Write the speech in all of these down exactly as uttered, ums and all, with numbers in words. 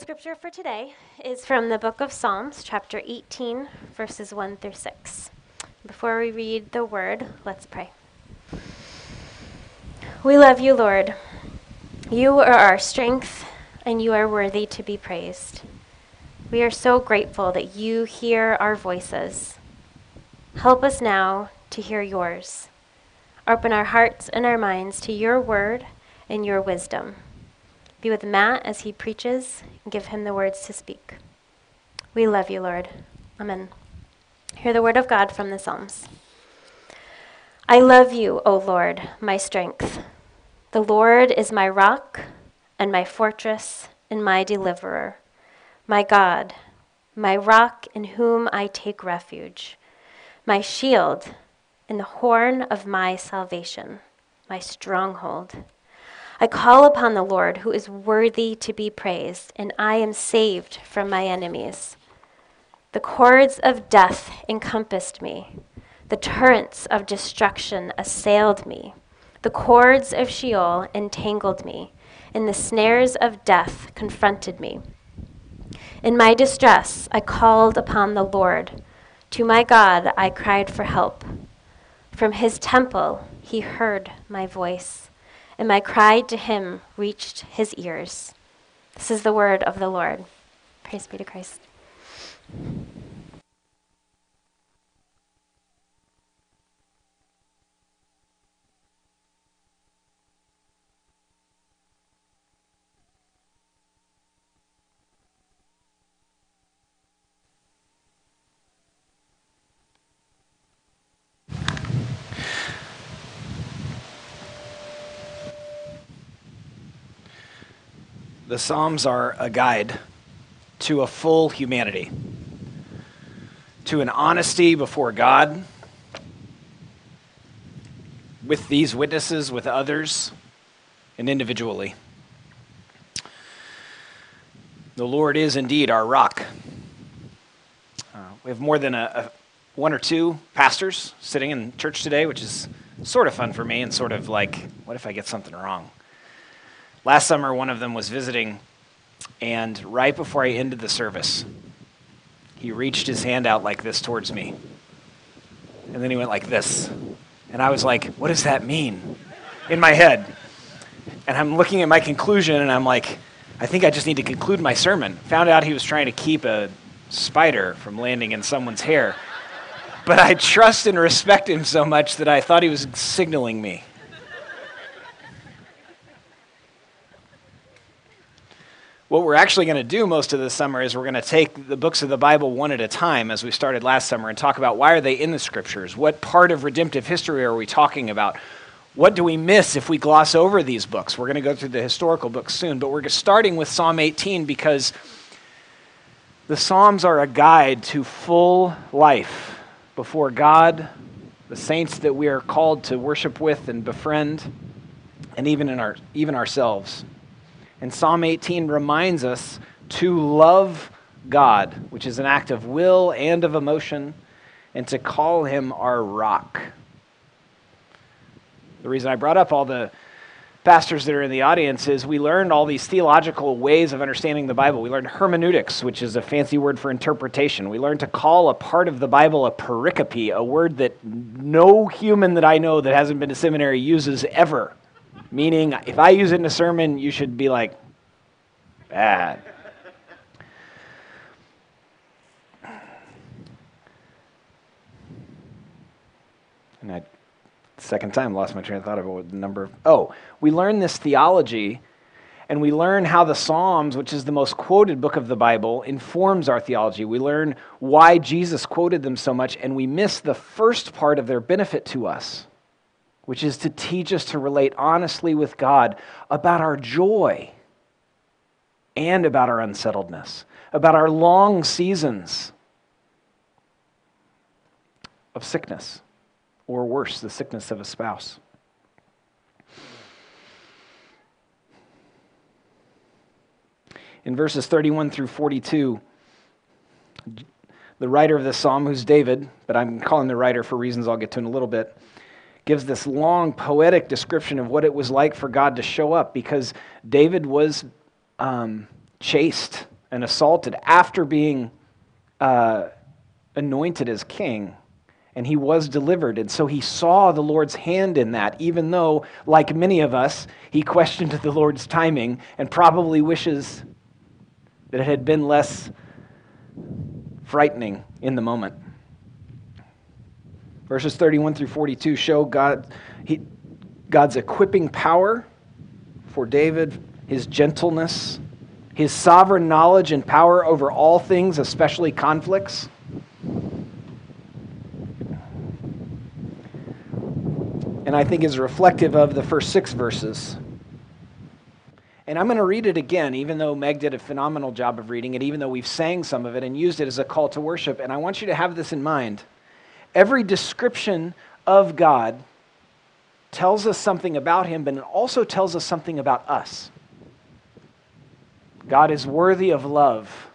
scripture for today is from the book of Psalms, chapter eighteen, verses one through six. Before we read the word, let's pray. We love you, Lord. You are our strength, and you are worthy to be praised. We are so grateful that you hear our voices. Help us now to hear yours. Open our hearts and our minds to your word and your wisdom. Be with Matt as he preaches and give him the words to speak. We love you, Lord. Amen. Hear the word of God from the Psalms. I love you, O Lord, my strength. The Lord is my rock and my fortress and my deliverer, my God, my rock in whom I take refuge, my shield and the horn of my salvation, my stronghold. I call upon the Lord, who is worthy to be praised, and I am saved from my enemies. The cords of death encompassed me. The torrents of destruction assailed me. The cords of Sheol entangled me, and the snares of death confronted me. In my distress, I called upon the Lord. To my God, I cried for help. From his temple, he heard my voice, and my cry to him reached his ears. This is the word of the Lord. Praise be to Christ. The Psalms are a guide to a full humanity, to an honesty before God, with these witnesses, with others, and individually. The Lord is indeed our rock. Uh, we have more than a, a one or two pastors sitting in church today, which is sort of fun for me and sort of like, what if I get something wrong? Last summer, one of them was visiting, and right before I ended the service, he reached his hand out like this towards me. And then he went like this. And I was like, what does that mean? In my head. And I'm looking at my conclusion, and I'm like, I think I just need to conclude my sermon. Found out he was trying to keep a spider from landing in someone's hair. But I trust and respect him so much that I thought he was signaling me. What we're actually going to do most of this summer is we're going to take the books of the Bible one at a time, as we started last summer, and talk about why are they in the Scriptures? What part of redemptive history are we talking about? What do we miss if we gloss over these books? We're going to go through the historical books soon, but we're starting with Psalm eighteen because the Psalms are a guide to full life before God, the saints that we are called to worship with and befriend, and even in our even ourselves. And Psalm eighteen reminds us to love God, which is an act of will and of emotion, and to call him our rock. The reason I brought up all the pastors that are in the audience is we learned all these theological ways of understanding the Bible. We learned hermeneutics, which is a fancy word for interpretation. We learned to call a part of the Bible a pericope, a word that no human that I know that hasn't been to seminary uses ever. Meaning, if I use it in a sermon, you should be like, bad. And I, second time, lost my train of thought about the number of, oh, we learn this theology, and we learn how the Psalms, which is the most quoted book of the Bible, informs our theology. We learn why Jesus quoted them so much, and we miss the first part of their benefit to us, which is to teach us to relate honestly with God about our joy and about our unsettledness, about our long seasons of sickness, or worse, the sickness of a spouse. In verses thirty-one through forty-two, the writer of this psalm, who's David, but I'm calling the writer for reasons I'll get to in a little bit, gives this long poetic description of what it was like for God to show up, because David was um, chased and assaulted after being uh, anointed as king, and he was delivered. And so he saw the Lord's hand in that, even though, like many of us, he questioned the Lord's timing and probably wishes that it had been less frightening in the moment. Verses thirty-one through forty-two show God, he, God's equipping power for David, his gentleness, his sovereign knowledge and power over all things, especially conflicts. And I think is reflective of the first six verses. And I'm going to read it again, even though Meg did a phenomenal job of reading it, even though we've sang some of it and used it as a call to worship. And I want you to have this in mind. Every description of God tells us something about him, but it also tells us something about us. God is worthy of love,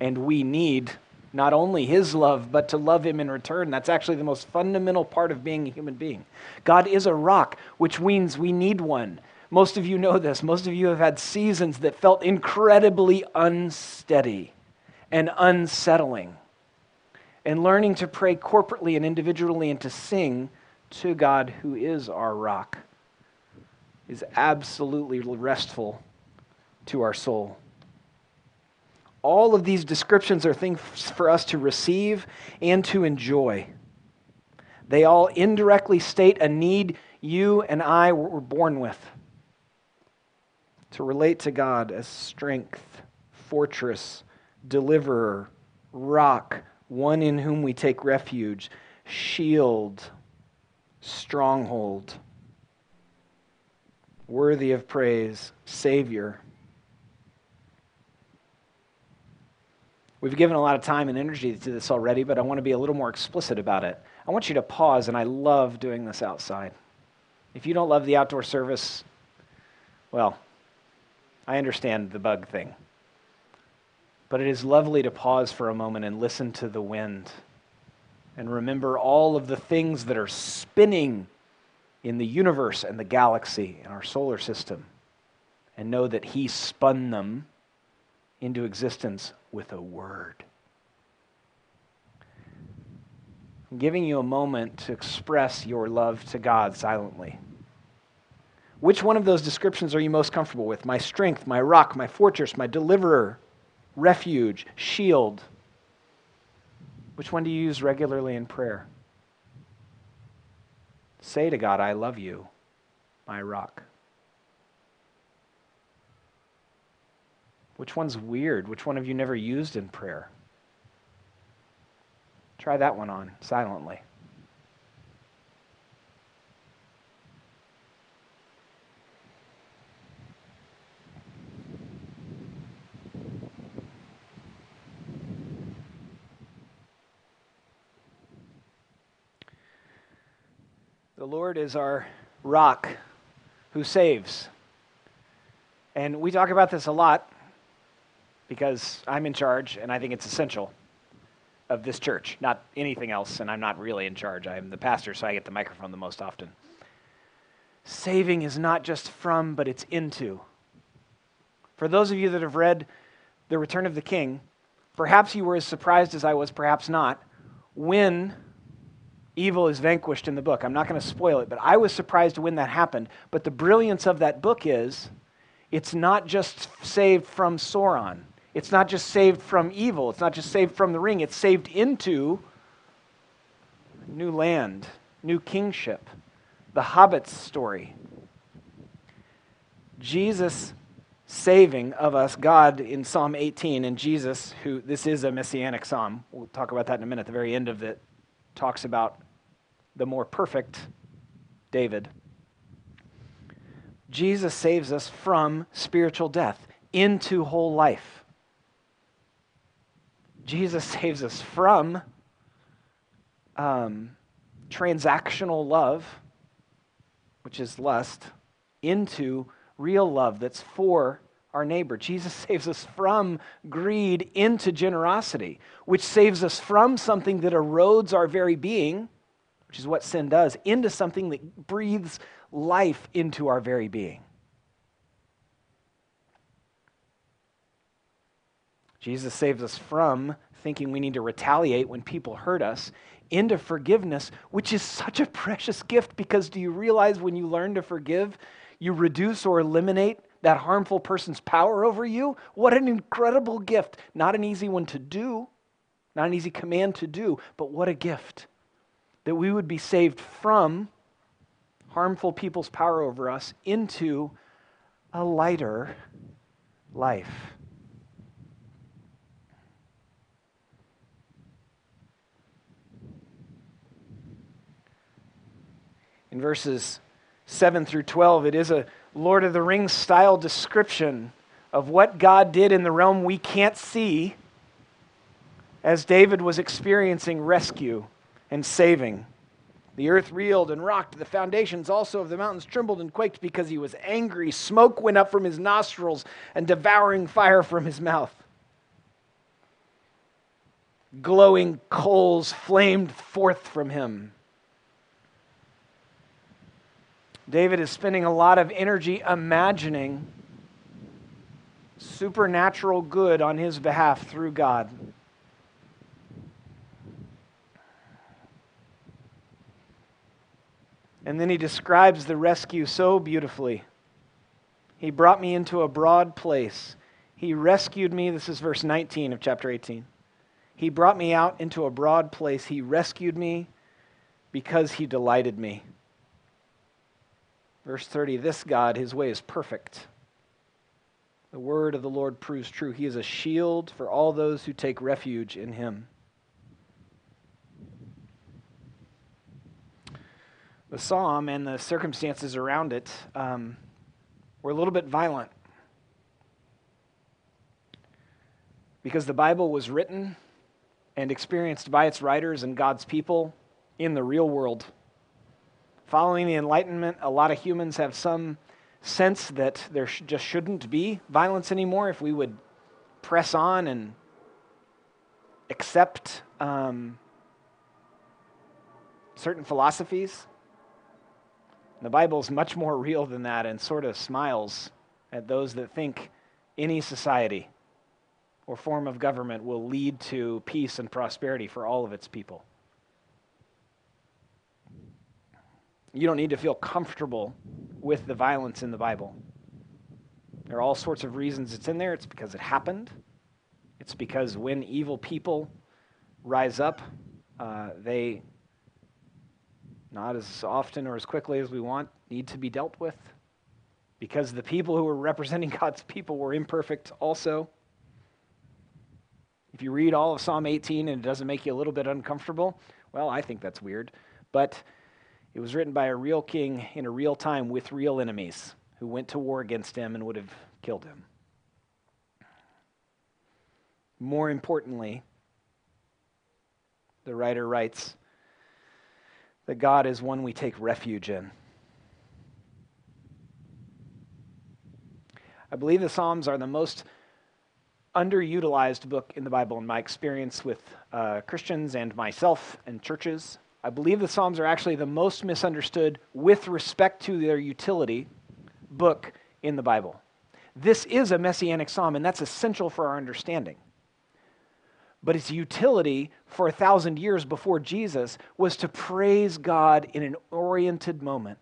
and we need not only his love, but to love him in return. That's actually the most fundamental part of being a human being. God is a rock, which means we need one. Most of you know this. Most of you have had seasons that felt incredibly unsteady and unsettling. And learning to pray corporately and individually and to sing to God, who is our rock, is absolutely restful to our soul. All of these descriptions are things for us to receive and to enjoy. They all indirectly state a need you and I were born with, to relate to God as strength, fortress, deliverer, rock, one in whom we take refuge, shield, stronghold, worthy of praise, Savior. We've given a lot of time and energy to this already, but I want to be a little more explicit about it. I want you to pause, and I love doing this outside. If you don't love the outdoor service, well, I understand the bug thing. But it is lovely to pause for a moment and listen to the wind and remember all of the things that are spinning in the universe and the galaxy and our solar system, and know that he spun them into existence with a word. I'm giving you a moment to express your love to God silently. Which one of those descriptions are you most comfortable with? My strength, my rock, my fortress, my deliverer, refuge, shield. Which one do you use regularly in prayer? Say to God, I love you, my rock. Which one's weird? Which one have you never used in prayer? Try that one on silently. The Lord is our rock who saves. And we talk about this a lot because I'm in charge, and I think it's essential of this church, not anything else, and I'm not really in charge. I am the pastor, so I get the microphone the most often. Saving is not just from, but it's into. For those of you that have read The Return of the King, perhaps you were as surprised as I was, perhaps not, when evil is vanquished in the book. I'm not going to spoil it, but I was surprised when that happened. But the brilliance of that book is, it's not just saved from Sauron. It's not just saved from evil. It's not just saved from the ring. It's saved into new land, new kingship, the Hobbit's story. Jesus saving of us, God in Psalm eighteen, and Jesus, who this is a Messianic psalm. We'll talk about that in a minute. At the very end of it talks about the more perfect David. Jesus saves us from spiritual death into whole life. Jesus saves us from um, transactional love, which is lust, into real love that's for our neighbor. Jesus saves us from greed into generosity, which saves us from something that erodes our very being, which is what sin does, into something that breathes life into our very being. Jesus saves us from thinking we need to retaliate when people hurt us into forgiveness, which is such a precious gift, because do you realize when you learn to forgive, you reduce or eliminate that harmful person's power over you? What an incredible gift. Not an easy one to do, not an easy command to do, but what a gift that we would be saved from harmful people's power over us into a lighter life. In verses seven through twelve, it is a Lord of the Rings style description of what God did in the realm we can't see as David was experiencing rescue and saving. The earth reeled and rocked. The foundations also of the mountains trembled and quaked because he was angry. Smoke went up from his nostrils and devouring fire from his mouth. Glowing coals flamed forth from him. David is spending a lot of energy imagining supernatural good on his behalf through God. And then he describes the rescue so beautifully. He brought me into a broad place. He rescued me. This is verse nineteen of chapter eighteen. He brought me out into a broad place. He rescued me because he delighted me. Verse thirty, this God, his way is perfect. The word of the Lord proves true. He is a shield for all those who take refuge in him. The psalm and the circumstances around it um, were a little bit violent, because the Bible was written and experienced by its writers and God's people in the real world. Following the Enlightenment, a lot of humans have some sense that there sh- just shouldn't be violence anymore. If we would press on and accept um, certain philosophies, the Bible's much more real than that, and sort of smiles at those that think any society or form of government will lead to peace and prosperity for all of its people. You don't need to feel comfortable with the violence in the Bible. There are all sorts of reasons it's in there. It's because it happened. It's because when evil people rise up, uh, they, not as often or as quickly as we want, need to be dealt with. Because the people who were representing God's people were imperfect also. If you read all of Psalm eighteen and it doesn't make you a little bit uncomfortable, well, I think that's weird. But it was written by a real king in a real time with real enemies who went to war against him and would have killed him. More importantly, the writer writes that God is one we take refuge in. I believe the Psalms are the most underutilized book in the Bible in my experience with uh, Christians and myself and churches. I believe the Psalms are actually the most misunderstood with respect to their utility book in the Bible. This is a Messianic Psalm, and that's essential for our understanding. But its utility for a thousand years before Jesus was to praise God in an oriented moment.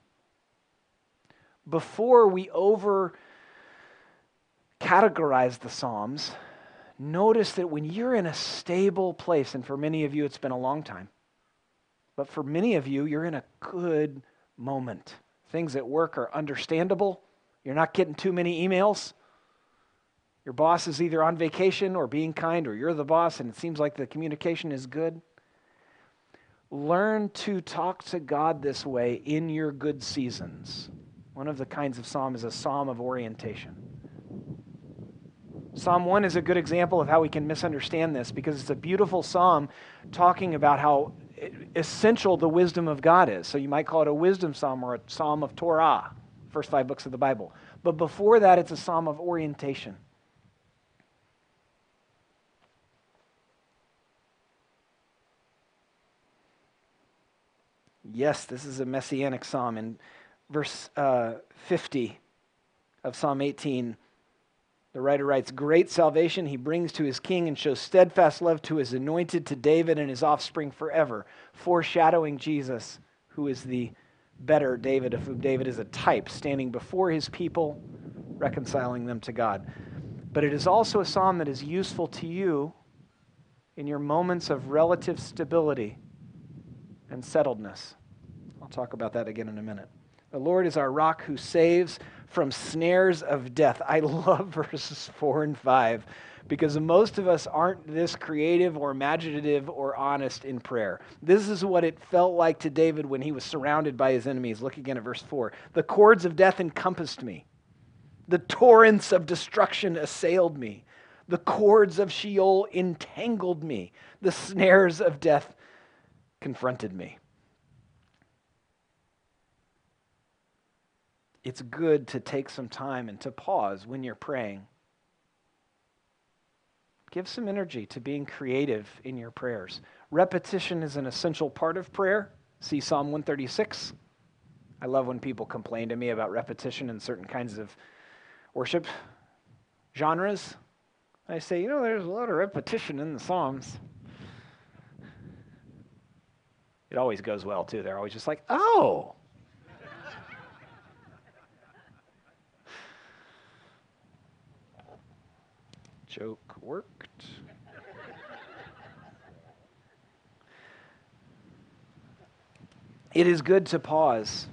Before we over-categorize the Psalms, notice that when you're in a stable place, and for many of you it's been a long time, but for many of you, you're in a good moment. Things at work are understandable. You're not getting too many emails. Your boss is either on vacation or being kind, or you're the boss, and it seems like the communication is good. Learn to talk to God this way in your good seasons. One of the kinds of psalm is a psalm of orientation. Psalm one is a good example of how we can misunderstand this, because it's a beautiful psalm talking about how essential the wisdom of God is. So you might call it a wisdom psalm or a psalm of Torah, first five books of the Bible. But before that, it's a psalm of orientation. Yes, this is a Messianic psalm. In verse uh, fifty of Psalm eighteen, The writer writes, "Great salvation he brings to his king and shows steadfast love to his anointed, to David and his offspring forever," foreshadowing Jesus, who is the better David, of whom David is a type, standing before his people, reconciling them to God. But it is also a psalm that is useful to you in your moments of relative stability and settledness. I'll talk about that again in a minute. The Lord is our rock who saves from snares of death. I love verses four and five because most of us aren't this creative or imaginative or honest in prayer. This is what it felt like to David when he was surrounded by his enemies. Look again at verse four. "The cords of death encompassed me. The torrents of destruction assailed me. The cords of Sheol entangled me. The snares of death confronted me." It's good to take some time and to pause when you're praying. Give some energy to being creative in your prayers. Repetition is an essential part of prayer. See Psalm one thirty-six. I love when people complain to me about repetition in certain kinds of worship genres. I say, you know, there's a lot of repetition in the Psalms. It always goes well, too. They're always just like, oh, joke worked. It is good to pause,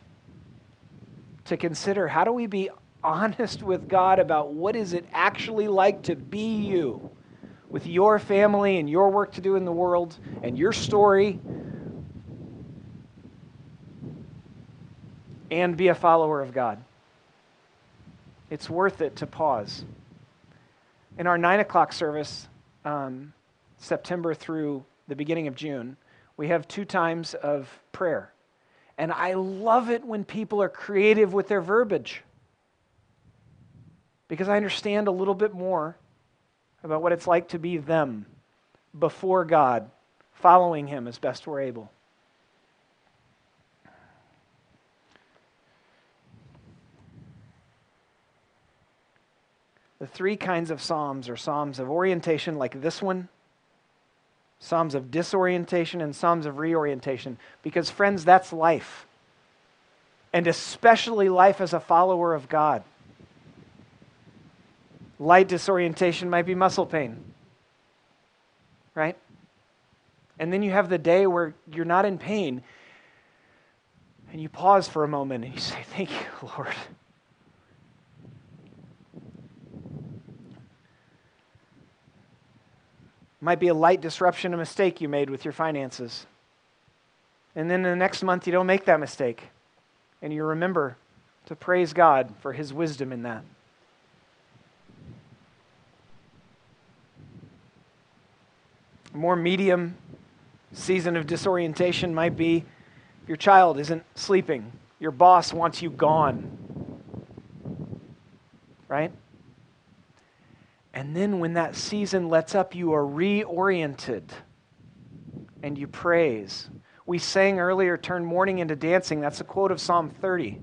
to consider, how do we be honest with God about what is it actually like to be you, with your family and your work to do in the world and your story, and be a follower of God. It's worth it to pause. In our nine o'clock service, um, September through the beginning of June, we have two times of prayer. And I love it when people are creative with their verbiage, because I understand a little bit more about what it's like to be them before God, following Him as best we're able. The three kinds of psalms are psalms of orientation like this one, psalms of disorientation, and psalms of reorientation. Because friends, that's life. And especially life as a follower of God. Light disorientation might be muscle pain, right? And then you have the day where you're not in pain and you pause for a moment and you say, thank you, Lord. Might be a light disruption, a mistake you made with your finances. And then the next month you don't make that mistake. And you remember to praise God for His wisdom in that. A more medium season of disorientation might be your child isn't sleeping. Your boss wants you gone. Right? And then when that season lets up, you are reoriented and you praise. We sang earlier, turn mourning into dancing. That's a quote of Psalm thirty.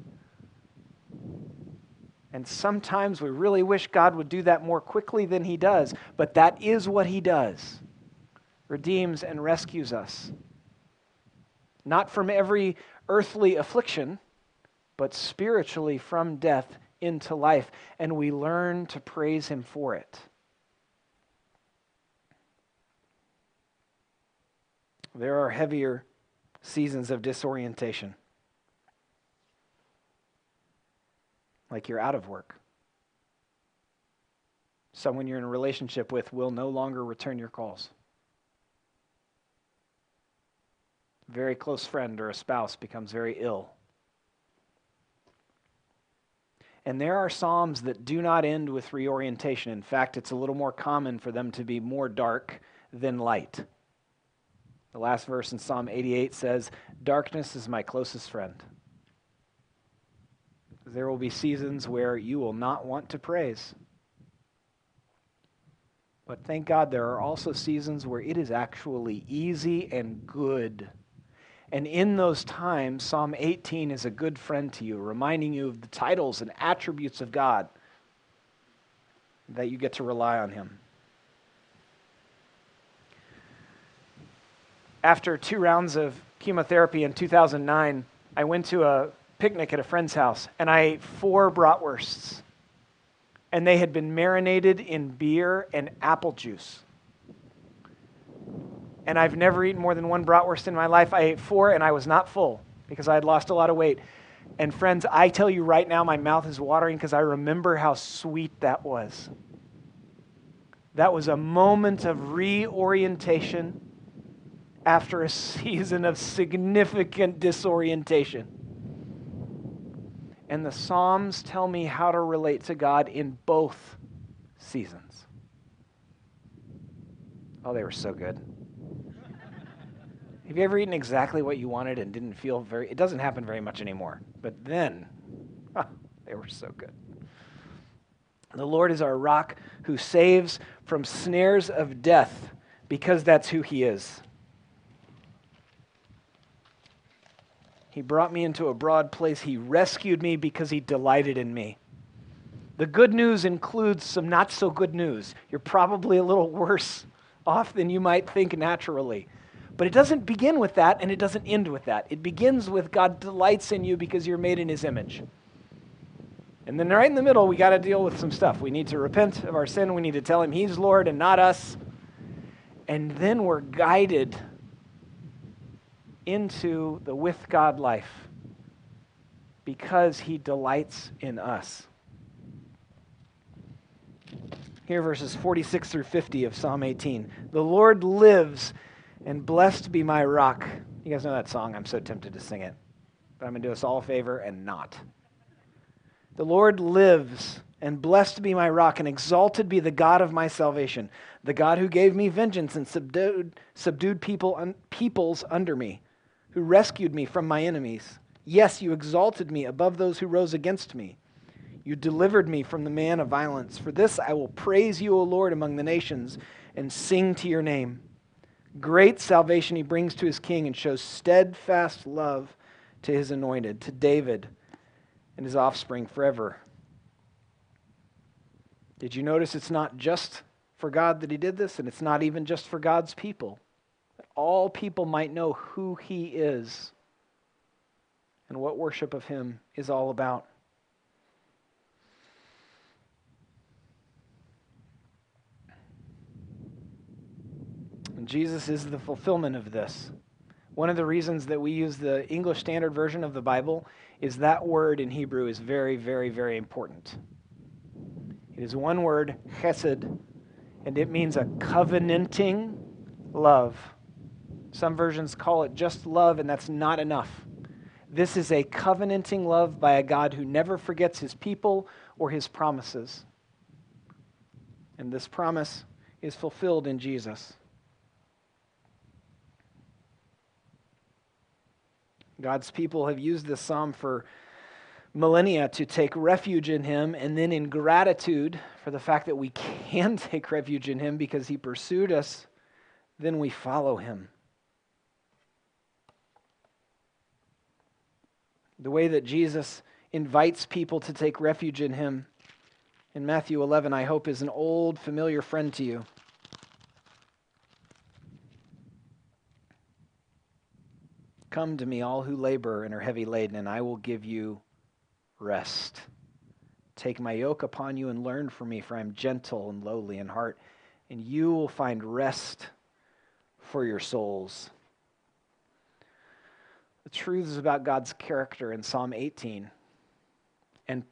And sometimes we really wish God would do that more quickly than He does, but that is what He does. Redeems and rescues us. Not from every earthly affliction, but spiritually from death into life, and we learn to praise Him for it. There are heavier seasons of disorientation, like you're out of work. Someone you're in a relationship with will no longer return your calls. A very close friend or a spouse becomes very ill. And there are psalms that do not end with reorientation. In fact, it's a little more common for them to be more dark than light. The last verse in Psalm eighty-eight says, "Darkness is my closest friend." There will be seasons where you will not want to praise. But thank God there are also seasons where it is actually easy and good. And in those times, Psalm eighteen is a good friend to you, reminding you of the titles and attributes of God. that you get to rely on him. After two rounds of chemotherapy in two thousand nine, I went to a picnic at a friend's house, and I ate four bratwursts. And they had been marinated in beer and apple juice. And I've never eaten more than one bratwurst in my life. I ate four, and I was not full because I had lost a lot of weight. And friends, I tell you right now, my mouth is watering because I remember how sweet that was. That was a moment of reorientation after a season of significant disorientation. And the Psalms tell me how to relate to God in both seasons. Oh, they were so good. Have you ever eaten exactly what you wanted and didn't feel very... It doesn't happen very much anymore. But then, ah, they were so good. The Lord is our rock who saves from snares of death because that's who he is. He brought me into a broad place. He rescued me because he delighted in me. The good news includes some not so good news. You're probably a little worse off than you might think naturally. But it doesn't begin with that, and it doesn't end with that. It begins with God delights in you because you're made in his image. And then right in the middle, we got to deal with some stuff. We need to repent of our sin. We need to tell him he's Lord and not us. And then we're guided into the with God life because he delights in us. Here, verses forty-six through fifty of Psalm eighteen. The Lord lives, and blessed be my rock. You guys know that song. I'm so tempted to sing it. But I'm going to do us all a favor and not. The Lord lives, and blessed be my rock, and exalted be the God of my salvation, the God who gave me vengeance and subdued, subdued people, un, peoples under me, who rescued me from my enemies. Yes, you exalted me above those who rose against me. You delivered me from the man of violence. For this I will praise you, O Lord, among the nations, and sing to your name. Great salvation he brings to his king and shows steadfast love to his anointed, to David and his offspring forever. Did you notice it's not just for God that he did this, and it's not even just for God's people? That all people might know who he is and what worship of him is all about. Jesus is the fulfillment of this. One of the reasons that we use the English Standard Version of the Bible is that word in Hebrew is very, very, very important. It is one word, chesed, and it means a covenanting love. Some versions call it just love, and that's not enough. This is a covenanting love by a God who never forgets his people or his promises. And this promise is fulfilled in Jesus. God's people have used this psalm for millennia to take refuge in him, and then in gratitude for the fact that we can take refuge in him because he pursued us, then we follow him. The way that Jesus invites people to take refuge in him in Matthew eleven, I hope, is an old familiar friend to you. Come to me, all who labor and are heavy laden, and I will give you rest. Take my yoke upon you and learn from me, for I am gentle and lowly in heart, and you will find rest for your souls. The truths about God's character in Psalm eighteen, and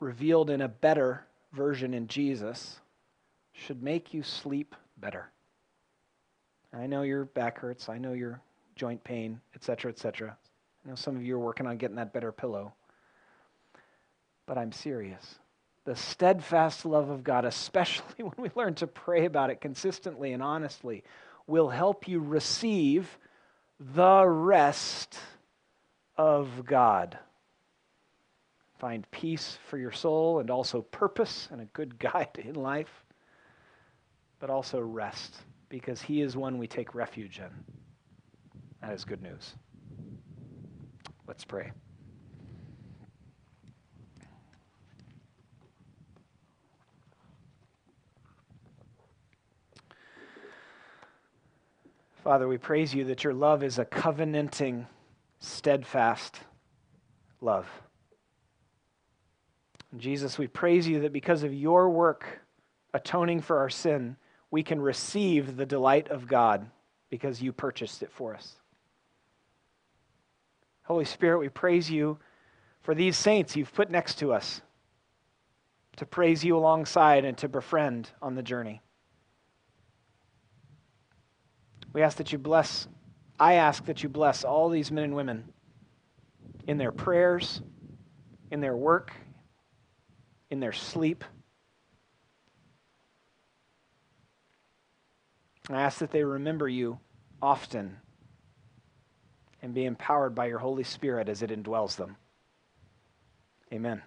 revealed in a better version in Jesus, should make you sleep better. I know your back hurts. I know your joint pain, et cetera, et cetera. I know some of you are working on getting that better pillow. But I'm serious. The steadfast love of God, especially when we learn to pray about it consistently and honestly, will help you receive the rest of God. Find peace for your soul and also purpose and a good guide in life, but also rest, because he is one we take refuge in. That is good news. Let's pray. Father, we praise you that your love is a covenanting, steadfast love. And Jesus, we praise you that because of your work atoning for our sin, we can receive the delight of God because you purchased it for us. Holy Spirit, we praise you for these saints you've put next to us to praise you alongside and to befriend on the journey. We ask that you bless, I ask that you bless all these men and women in their prayers, in their work, in their sleep. I ask that they remember you often and be empowered by your Holy Spirit as it indwells them. Amen.